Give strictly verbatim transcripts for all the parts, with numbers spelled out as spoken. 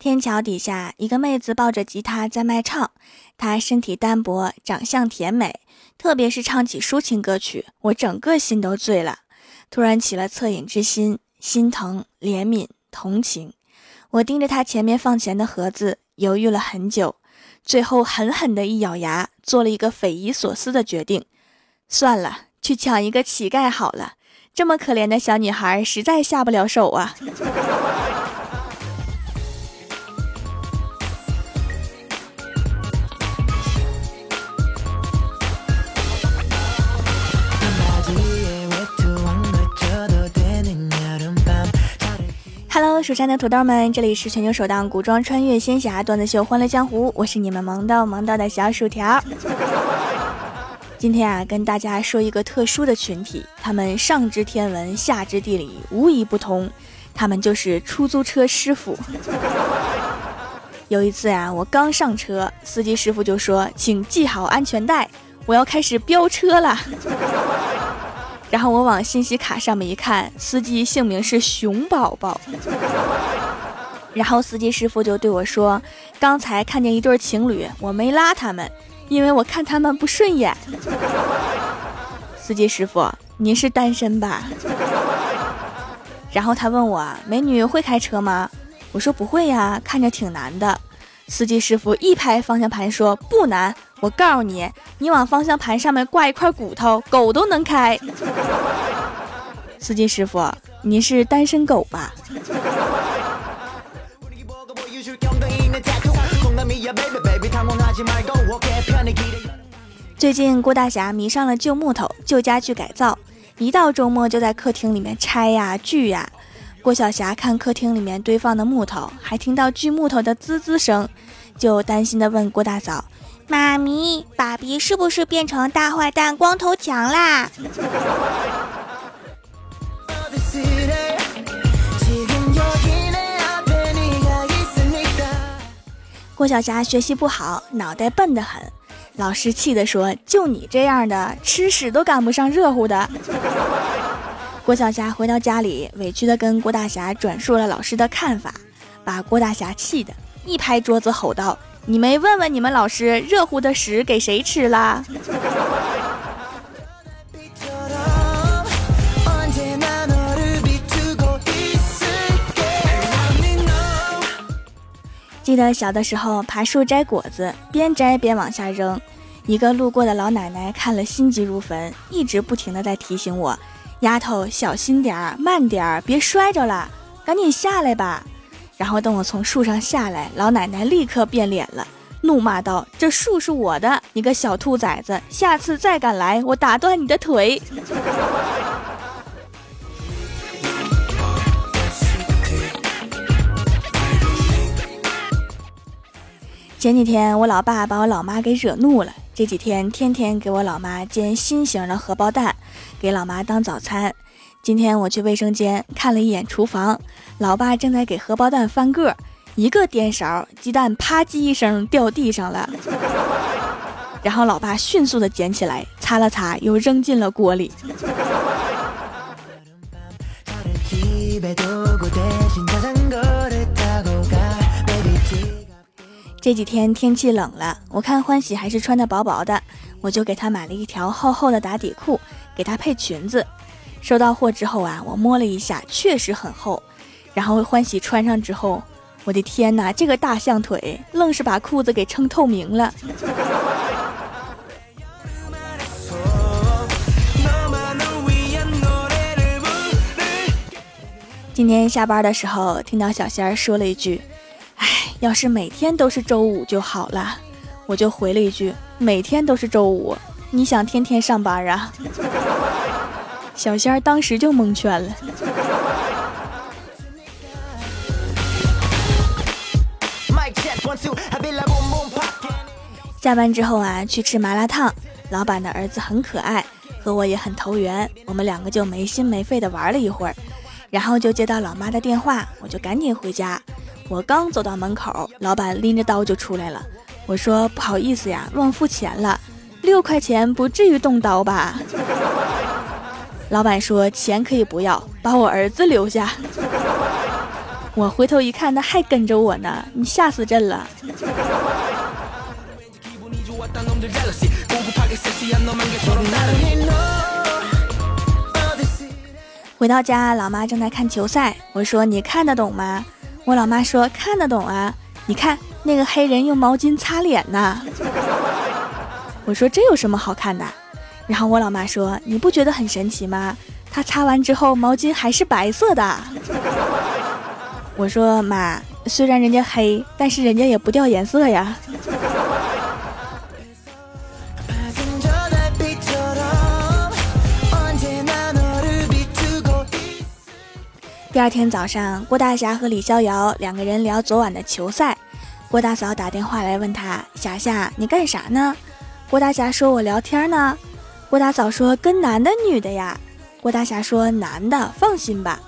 天桥底下，一个妹子抱着吉他在卖唱，她身体单薄，长相甜美，特别是唱起抒情歌曲，我整个心都醉了，突然起了恻隐之心，心疼、怜悯、同情。我盯着她前面放钱的盒子，犹豫了很久，最后狠狠地一咬牙，做了一个匪夷所思的决定，算了，去抢一个乞丐好了，这么可怜的小女孩实在下不了手啊。Hello， 蜀山的土豆们，这里是全球首档古装穿越仙侠段子秀《欢乐江湖》，我是你们萌到萌到的小薯条。今天啊，跟大家说一个特殊的群体，他们上知天文，下知地理，无一不通，他们就是出租车师傅。有一次啊，我刚上车，司机师傅就说：“请系好安全带，我要开始飙车了。”然后我往信息卡上面一看，司机姓名是熊宝宝。然后司机师傅就对我说，刚才看见一对情侣，我没拉他们，因为我看他们不顺眼。司机师傅，您是单身吧？然后他问我，美女会开车吗？我说不会呀，看着挺难的。司机师傅一拍方向盘说，不难，我告诉你，你往方向盘上面挂一块骨头，狗都能开。司机师傅，您是单身狗吧？最近郭大侠迷上了旧木头，旧家具改造，一到周末就在客厅里面拆呀锯呀。郭小霞看客厅里面堆放的木头，还听到锯木头的滋滋声，就担心地问郭大嫂，妈咪，爸比是不是变成大坏蛋光头强啦？郭小霞学习不好，脑袋笨得很，老师气地说，就你这样的，吃屎都赶不上热乎的。郭小霞回到家里，委屈地跟郭大侠转述了老师的看法，把郭大侠气得一拍桌子吼道，你没问问你们老师，热乎的屎给谁吃啦？记得小的时候爬树摘果子，边摘边往下扔，一个路过的老奶奶看了心急如焚，一直不停地在提醒我，丫头小心点儿，慢点儿，别摔着了，赶紧下来吧。然后等我从树上下来，老奶奶立刻变脸了，怒骂道，这树是我的，你个小兔崽子，下次再敢来，我打断你的腿。前几天我老爸把我老妈给惹怒了，这几天天天给我老妈煎新型的荷包蛋，给老妈当早餐。今天我去卫生间看了一眼厨房，老爸正在给荷包蛋翻个，一个颠勺，鸡蛋啪叽一声掉地上了。然后老爸迅速的捡起来，擦了擦，又扔进了锅里。这几天天气冷了，我看欢喜还是穿得薄薄的，我就给他买了一条厚厚的打底裤，给他配裙子。收到货之后啊，我摸了一下，确实很厚。然后欢喜穿上之后，我的天哪，这个大象腿，愣是把裤子给撑透明了。今天下班的时候，听到小仙儿说了一句，要是每天都是周五就好了，我就回了一句，每天都是周五，你想天天上班啊？小仙儿当时就蒙圈了。下班之后啊，去吃麻辣烫，老板的儿子很可爱，和我也很投缘，我们两个就没心没肺的玩了一会儿，然后就接到老妈的电话，我就赶紧回家。我刚走到门口，老板拎着刀就出来了，我说不好意思呀，忘付钱了，六块钱不至于动刀吧？老板说，钱可以不要，把我儿子留下。我回头一看，他还跟着我呢，你吓死朕了。回到家，老妈正在看球赛，我说你看得懂吗？我老妈说看得懂啊，你看那个黑人用毛巾擦脸呢。我说这有什么好看的？然后我老妈说你不觉得很神奇吗？他擦完之后毛巾还是白色的。我说妈，虽然人家黑，但是人家也不掉颜色呀。第二天早上，郭大侠和李逍遥两个人聊昨晚的球赛。郭大嫂打电话来问他，霞霞你干啥呢？郭大侠说我聊天呢。郭大嫂说跟男的女的呀？郭大侠说男的，放心吧。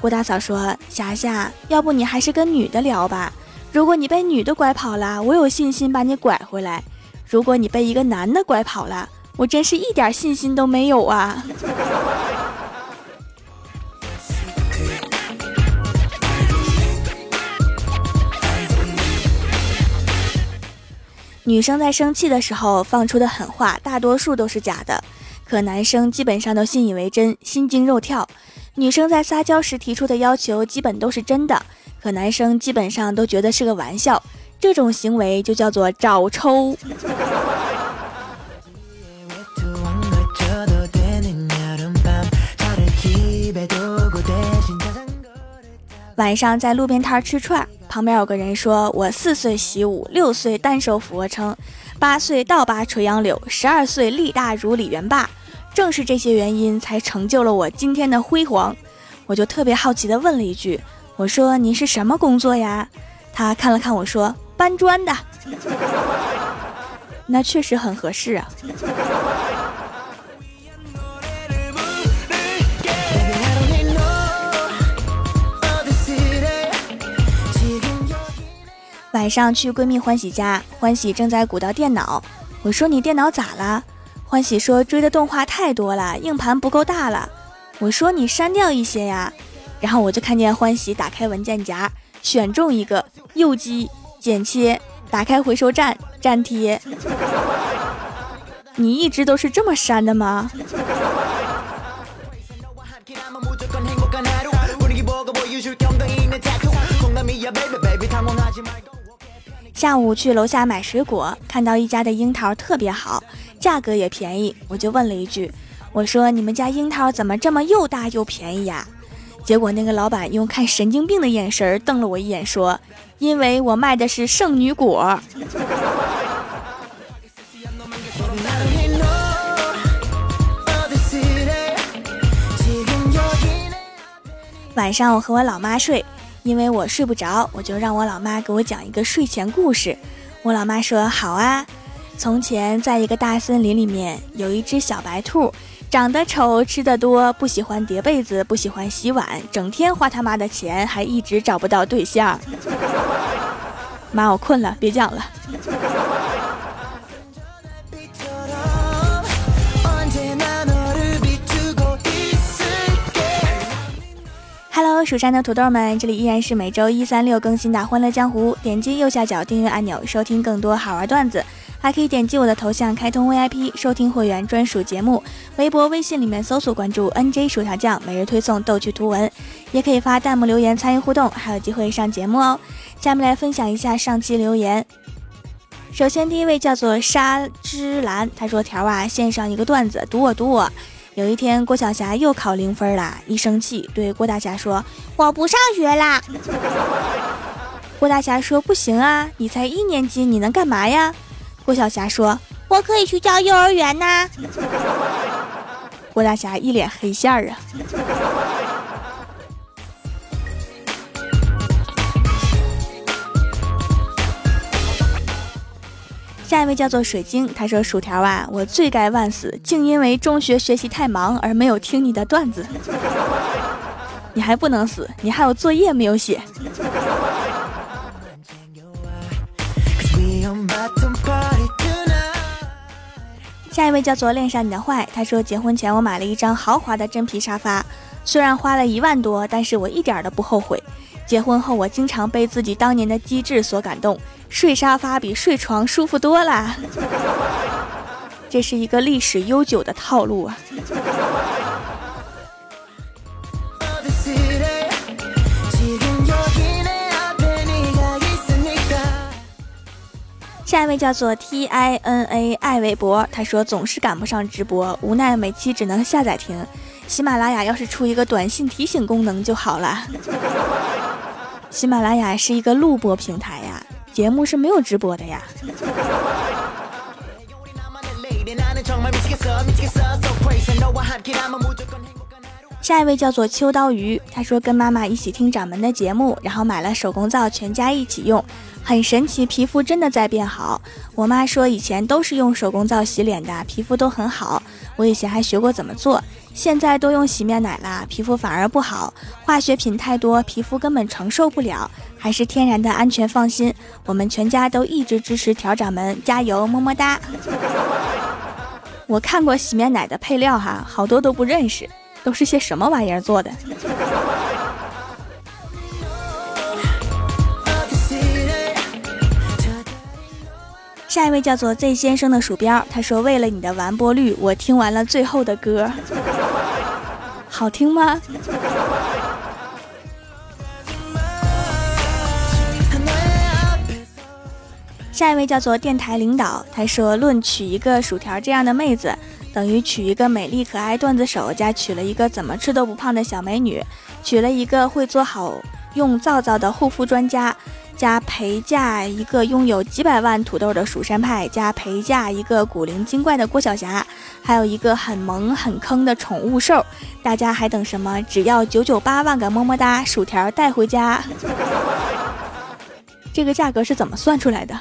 郭大嫂说霞霞，要不你还是跟女的聊吧，如果你被女的拐跑了，我有信心把你拐回来，如果你被一个男的拐跑了，我真是一点信心都没有啊。女生在生气的时候放出的狠话大多数都是假的，可男生基本上都信以为真，心惊肉跳。女生在撒娇时提出的要求基本都是真的，可男生基本上都觉得是个玩笑，这种行为就叫做找抽。晚上在路边摊吃串，旁边有个人说我四岁习武，六岁单手俯卧撑，八岁倒拔垂杨柳，十二岁力大如李元霸，正是这些原因才成就了我今天的辉煌。我就特别好奇地问了一句，我说您是什么工作呀？他看了看我说搬砖的。那确实很合适啊。晚上去闺蜜欢喜家，欢喜正在鼓捣电脑，我说你电脑咋了？欢喜说追的动画太多了，硬盘不够大了。我说你删掉一些呀。然后我就看见欢喜打开文件夹，选中一个，右击剪切，打开回收站粘贴。你一直都是这么删的吗？下午去楼下买水果，看到一家的樱桃特别好，价格也便宜，我就问了一句，我说你们家樱桃怎么这么又大又便宜呀？结果那个老板用看神经病的眼神瞪了我一眼说，因为我卖的是圣女果。晚上我和我老妈睡，因为我睡不着，我就让我老妈给我讲一个睡前故事。我老妈说好啊。从前在一个大森林里面，有一只小白兔，长得丑，吃得多，不喜欢叠被子，不喜欢洗碗，整天花他妈的钱，还一直找不到对象。妈，我困了，别讲了。Hello， 蜀山的土豆们，这里依然是每周一、三、六更新的《欢乐江湖》。点击右下角订阅按钮，收听更多好玩段子，还可以点击我的头像开通 V I P， 收听会员专属节目。微博、微信里面搜索关注 N J 薯条酱，每日推送逗趣图文，也可以发弹幕留言参与互动，还有机会上节目哦。下面来分享一下上期留言。首先第一位叫做沙之兰，他说：“条啊，献上一个段子，读我读我。”有一天郭晓霞又考零分了，一生气对郭大侠说我不上学啦。郭大侠说不行啊，你才一年级，你能干嘛呀？郭晓霞说我可以去教幼儿园呐、啊。郭大侠一脸黑线儿啊。下一位叫做水晶，他说薯条啊，我罪该万死，竟因为中学学习太忙而没有听你的段子。你还不能死，你还有作业没有写。下一位叫做恋上你的坏，他说结婚前我买了一张豪华的真皮沙发，虽然花了一万多，但是我一点都不后悔。结婚后我经常被自己当年的机智所感动，睡沙发比睡床舒服多啦。这是一个历史悠久的套路啊。下一位叫做 T I N A 艾微博，他说总是赶不上直播，无奈每期只能下载听，喜马拉雅要是出一个短信提醒功能就好了。喜马拉雅是一个录播平台呀，节目是没有直播的呀。下一位叫做秋刀鱼，他说跟妈妈一起听掌门的节目，然后买了手工皂全家一起用，很神奇，皮肤真的在变好。我妈说以前都是用手工皂洗脸的，皮肤都很好，我以前还学过怎么做，现在都用洗面奶啦，皮肤反而不好，化学品太多，皮肤根本承受不了，还是天然的安全放心。我们全家都一直支持调掌门，加油，么么哒。我看过洗面奶的配料哈，好多都不认识，都是些什么玩意儿做的。下一位叫做 Z 先生的鼠标，他说为了你的完播率，我听完了最后的歌。好听吗？下一位叫做电台领导，他说论娶一个薯条这样的妹子，等于娶一个美丽可爱段子手，加娶了一个怎么吃都不胖的小美女，娶了一个会做好用皂皂的护肤专家，加陪嫁一个拥有几百万土豆的蜀山派，加陪嫁一个古灵精怪的郭晓霞，还有一个很萌很坑的宠物兽。大家还等什么？只要九九八万个么么哒，薯条带回家。这个价格是怎么算出来的？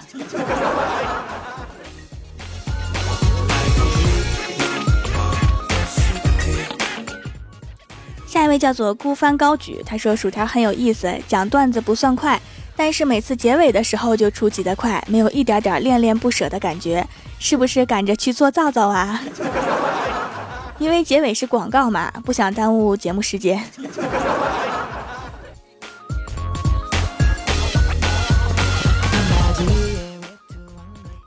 下一位叫做孤帆高举，他说薯条很有意思，讲段子不算快，但是每次结尾的时候就出奇的快，没有一点点恋恋不舍的感觉，是不是赶着去做皂皂啊？因为结尾是广告嘛，不想耽误节目时间。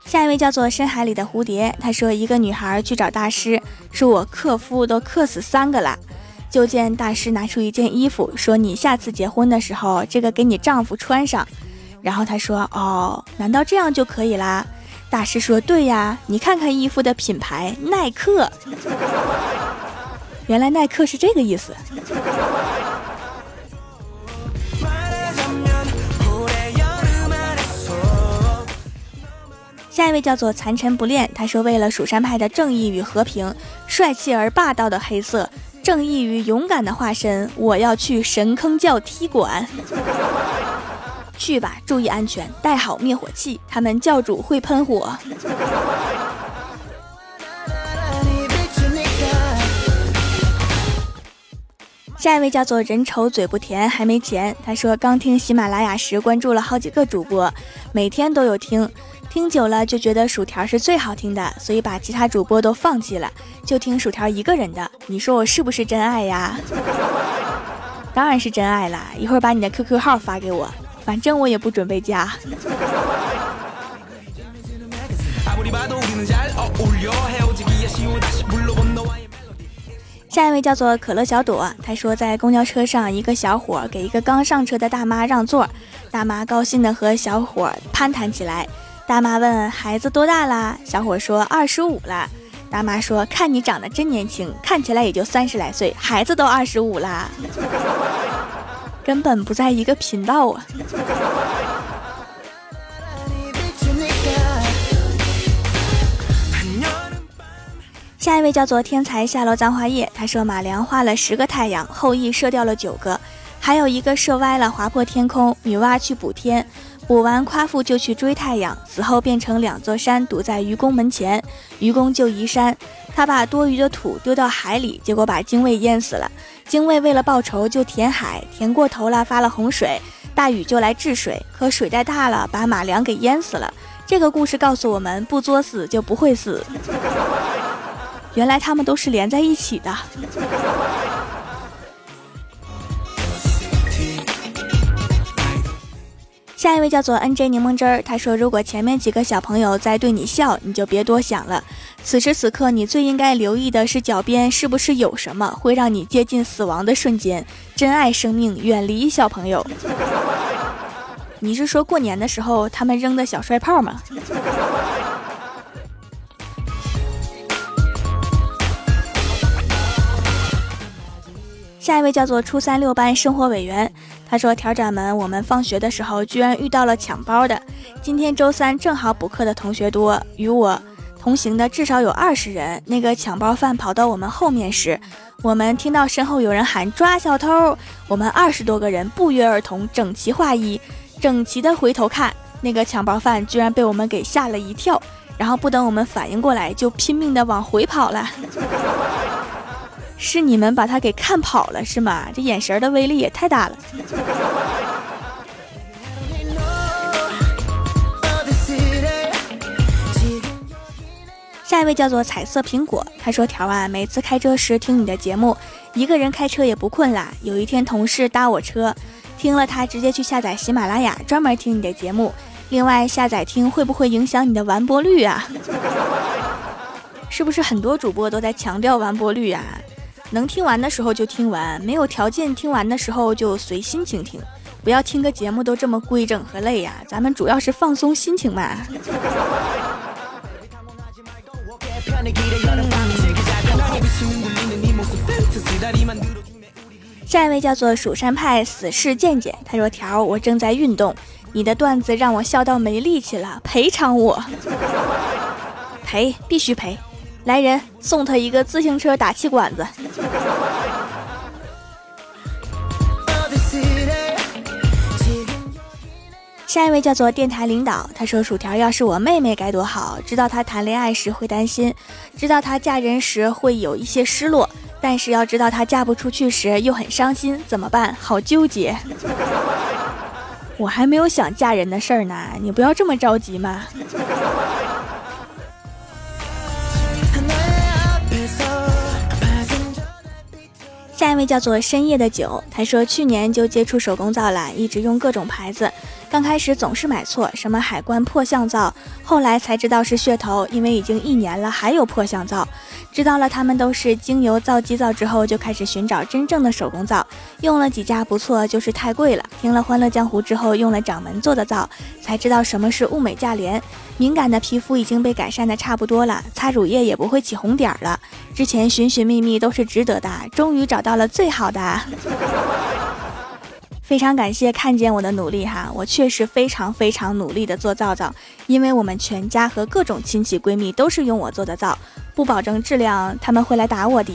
下一位叫做深海里的蝴蝶，他说一个女孩去找大师，说我克夫都克死三个了，就见大师拿出一件衣服，说你下次结婚的时候这个给你丈夫穿上。然后他说哦，难道这样就可以啦？大师说对呀，你看看衣服的品牌耐克。原来耐克是这个意思。下一位叫做残尘不恋，他说为了蜀山派的正义与和平，帅气而霸道的黑色，正义与勇敢的化身，我要去神坑教踢馆。去吧，注意安全，带好灭火器，他们教主会喷火。下一位叫做人丑嘴不甜还没钱，他说刚听喜马拉雅时关注了好几个主播，每天都有听，听久了就觉得薯条是最好听的，所以把其他主播都放弃了，就听薯条一个人的，你说我是不是真爱呀？当然是真爱啦，一会儿把你的 Q Q 号发给我，反正我也不准备加。下一位叫做可乐小朵，他说在公交车上，一个小伙给一个刚上车的大妈让座，大妈高兴的和小伙攀谈起来。大妈问孩子多大啦？小伙说二十五了。大妈说看你长得真年轻，看起来也就三十来岁，孩子都二十五啦。根本不在一个频道啊。下一位叫做天才下楼脏花叶，他说马良画了十个太阳，后羿射掉了九个，还有一个射歪了划破天空，女娲去补天，补完夸父就去追太阳，死后变成两座山堵在愚公门前，愚公就移山，他把多余的土丢到海里，结果把精卫淹死了，精卫为了报仇就填海，填过头了发了洪水，大禹就来治水，可水太大了把马良给淹死了。这个故事告诉我们，不作死就不会死。原来他们都是连在一起的。下一位叫做 N J 柠檬汁儿，他说如果前面几个小朋友在对你笑，你就别多想了。此时此刻你最应该留意的是脚边是不是有什么会让你接近死亡的瞬间，珍爱生命，远离小朋友。你是说过年的时候他们扔的小帅炮吗？下一位叫做初三六班生活委员，他说调掌门，我们放学的时候居然遇到了抢包的。今天周三正好补课的同学多，与我同行的至少有二十人。那个抢包犯跑到我们后面时，我们听到身后有人喊抓小偷，我们二十多个人不约而同整齐划一，整齐的回头看，那个抢包犯居然被我们给吓了一跳，然后不等我们反应过来就拼命的往回跑了。是你们把他给看跑了是吗？这眼神的威力也太大了。下一位叫做彩色苹果，他说条啊，每次开车时听你的节目，一个人开车也不困啦。有一天同事搭我车，听了他直接去下载喜马拉雅专门听你的节目。另外下载听会不会影响你的完播率啊？是不是很多主播都在强调完播率啊？能听完的时候就听完，没有条件听完的时候就随心情听，不要听个节目都这么规整和累呀、啊、咱们主要是放松心情嘛。下一位叫做蜀山派死士见解，他说条，我正在运动，你的段子让我笑到没力气了，赔偿我。赔，必须赔。来人，送他一个自行车打气管子。下一位叫做电台领导，他说薯条要是我妹妹该多好，知道她谈恋爱时会担心，知道她嫁人时会有一些失落，但是要知道她嫁不出去时又很伤心，怎么办？好纠结。我还没有想嫁人的事儿呢，你不要这么着急嘛。下一位叫做深夜的酒，他说去年就接触手工皂了，一直用各种牌子，刚开始总是买错，什么海关破相皂，后来才知道是噱头，因为已经一年了还有破相皂。知道了他们都是精油皂基皂之后，就开始寻找真正的手工皂，用了几家不错，就是太贵了。听了欢乐江湖之后，用了掌门做的皂，才知道什么是物美价廉。敏感的皮肤已经被改善的差不多了，擦乳液也不会起红点了，之前寻寻觅觅都是值得的，终于找到了最好的。非常感谢看见我的努力哈，我确实非常非常努力的做皂皂，因为我们全家和各种亲戚闺蜜都是用我做的皂，不保证质量，他们会来打我的。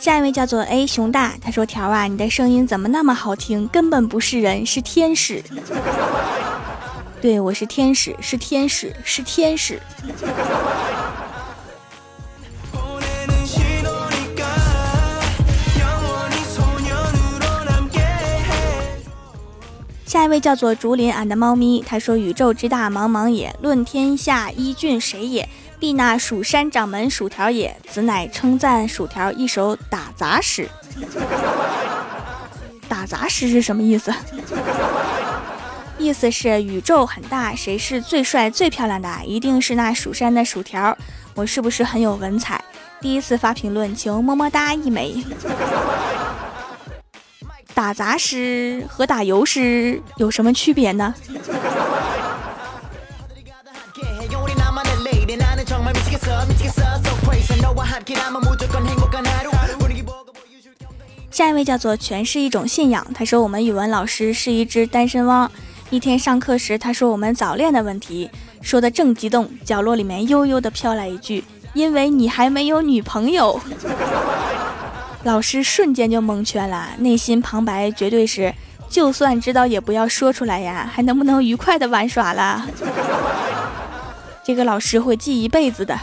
下一位叫做 A 熊大，他说条啊，你的声音怎么那么好听，根本不是人，是天使。对，我是天使，是天使，是天使。下一位叫做竹林俺的猫咪，他说宇宙之大茫茫也，论天下一郡谁也，必那蜀山掌门薯条也，此乃称赞薯条一首打杂诗。打杂诗是什么意思？意思是宇宙很大，谁是最帅最漂亮的，一定是那蜀山的薯条。我是不是很有文采？第一次发评论，求么么哒一枚。打杂师和打油诗有什么区别呢？下一位叫做全是一种信仰，他说我们语文老师是一只单身汪，一天上课时他说我们早恋的问题，说得正激动，角落里面悠悠地飘来一句，因为你还没有女朋友。老师瞬间就蒙圈了，内心旁白绝对是就算知道也不要说出来呀，还能不能愉快地玩耍了。这个老师会记一辈子的。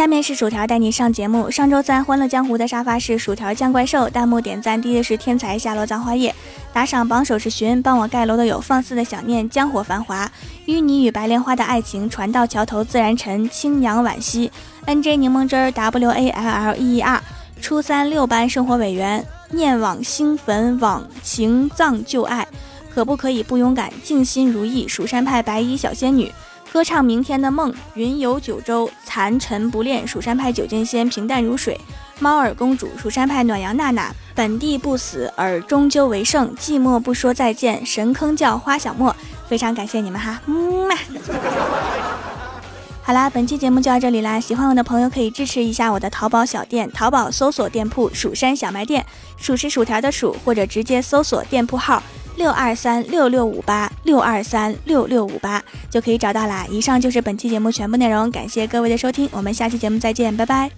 下面是薯条带你上节目。上周在欢乐江湖的沙发是薯条酱怪兽，弹幕点赞第一是天才夏洛葬花叶，打赏榜首是寻，帮我盖楼的有放肆的想念、江火繁华、淤泥与白莲花的爱情、船到桥头自然沉、清扬惋惜、N J 柠檬汁儿、W A L L E E R、初三六班生活委员、念往兴坟往情葬旧爱、可不可以不勇敢、静心如意、蜀山派白衣小仙女、歌唱明天的梦、云游九州、残尘不恋、蜀山派九剑仙、平淡如水、猫耳公主、蜀山派暖阳娜娜、本地不死而终究为圣、寂寞不说再见、神坑教花小莫，非常感谢你们哈，嗯嘛。好啦，本期节目就到这里啦，喜欢我的朋友可以支持一下我的淘宝小店，淘宝搜索店铺蜀山小卖店，蜀是薯条的蜀，或者直接搜索店铺号六二三六六五八六二三六六五八就可以找到啦。以上就是本期节目全部内容，感谢各位的收听，我们下期节目再见，拜拜。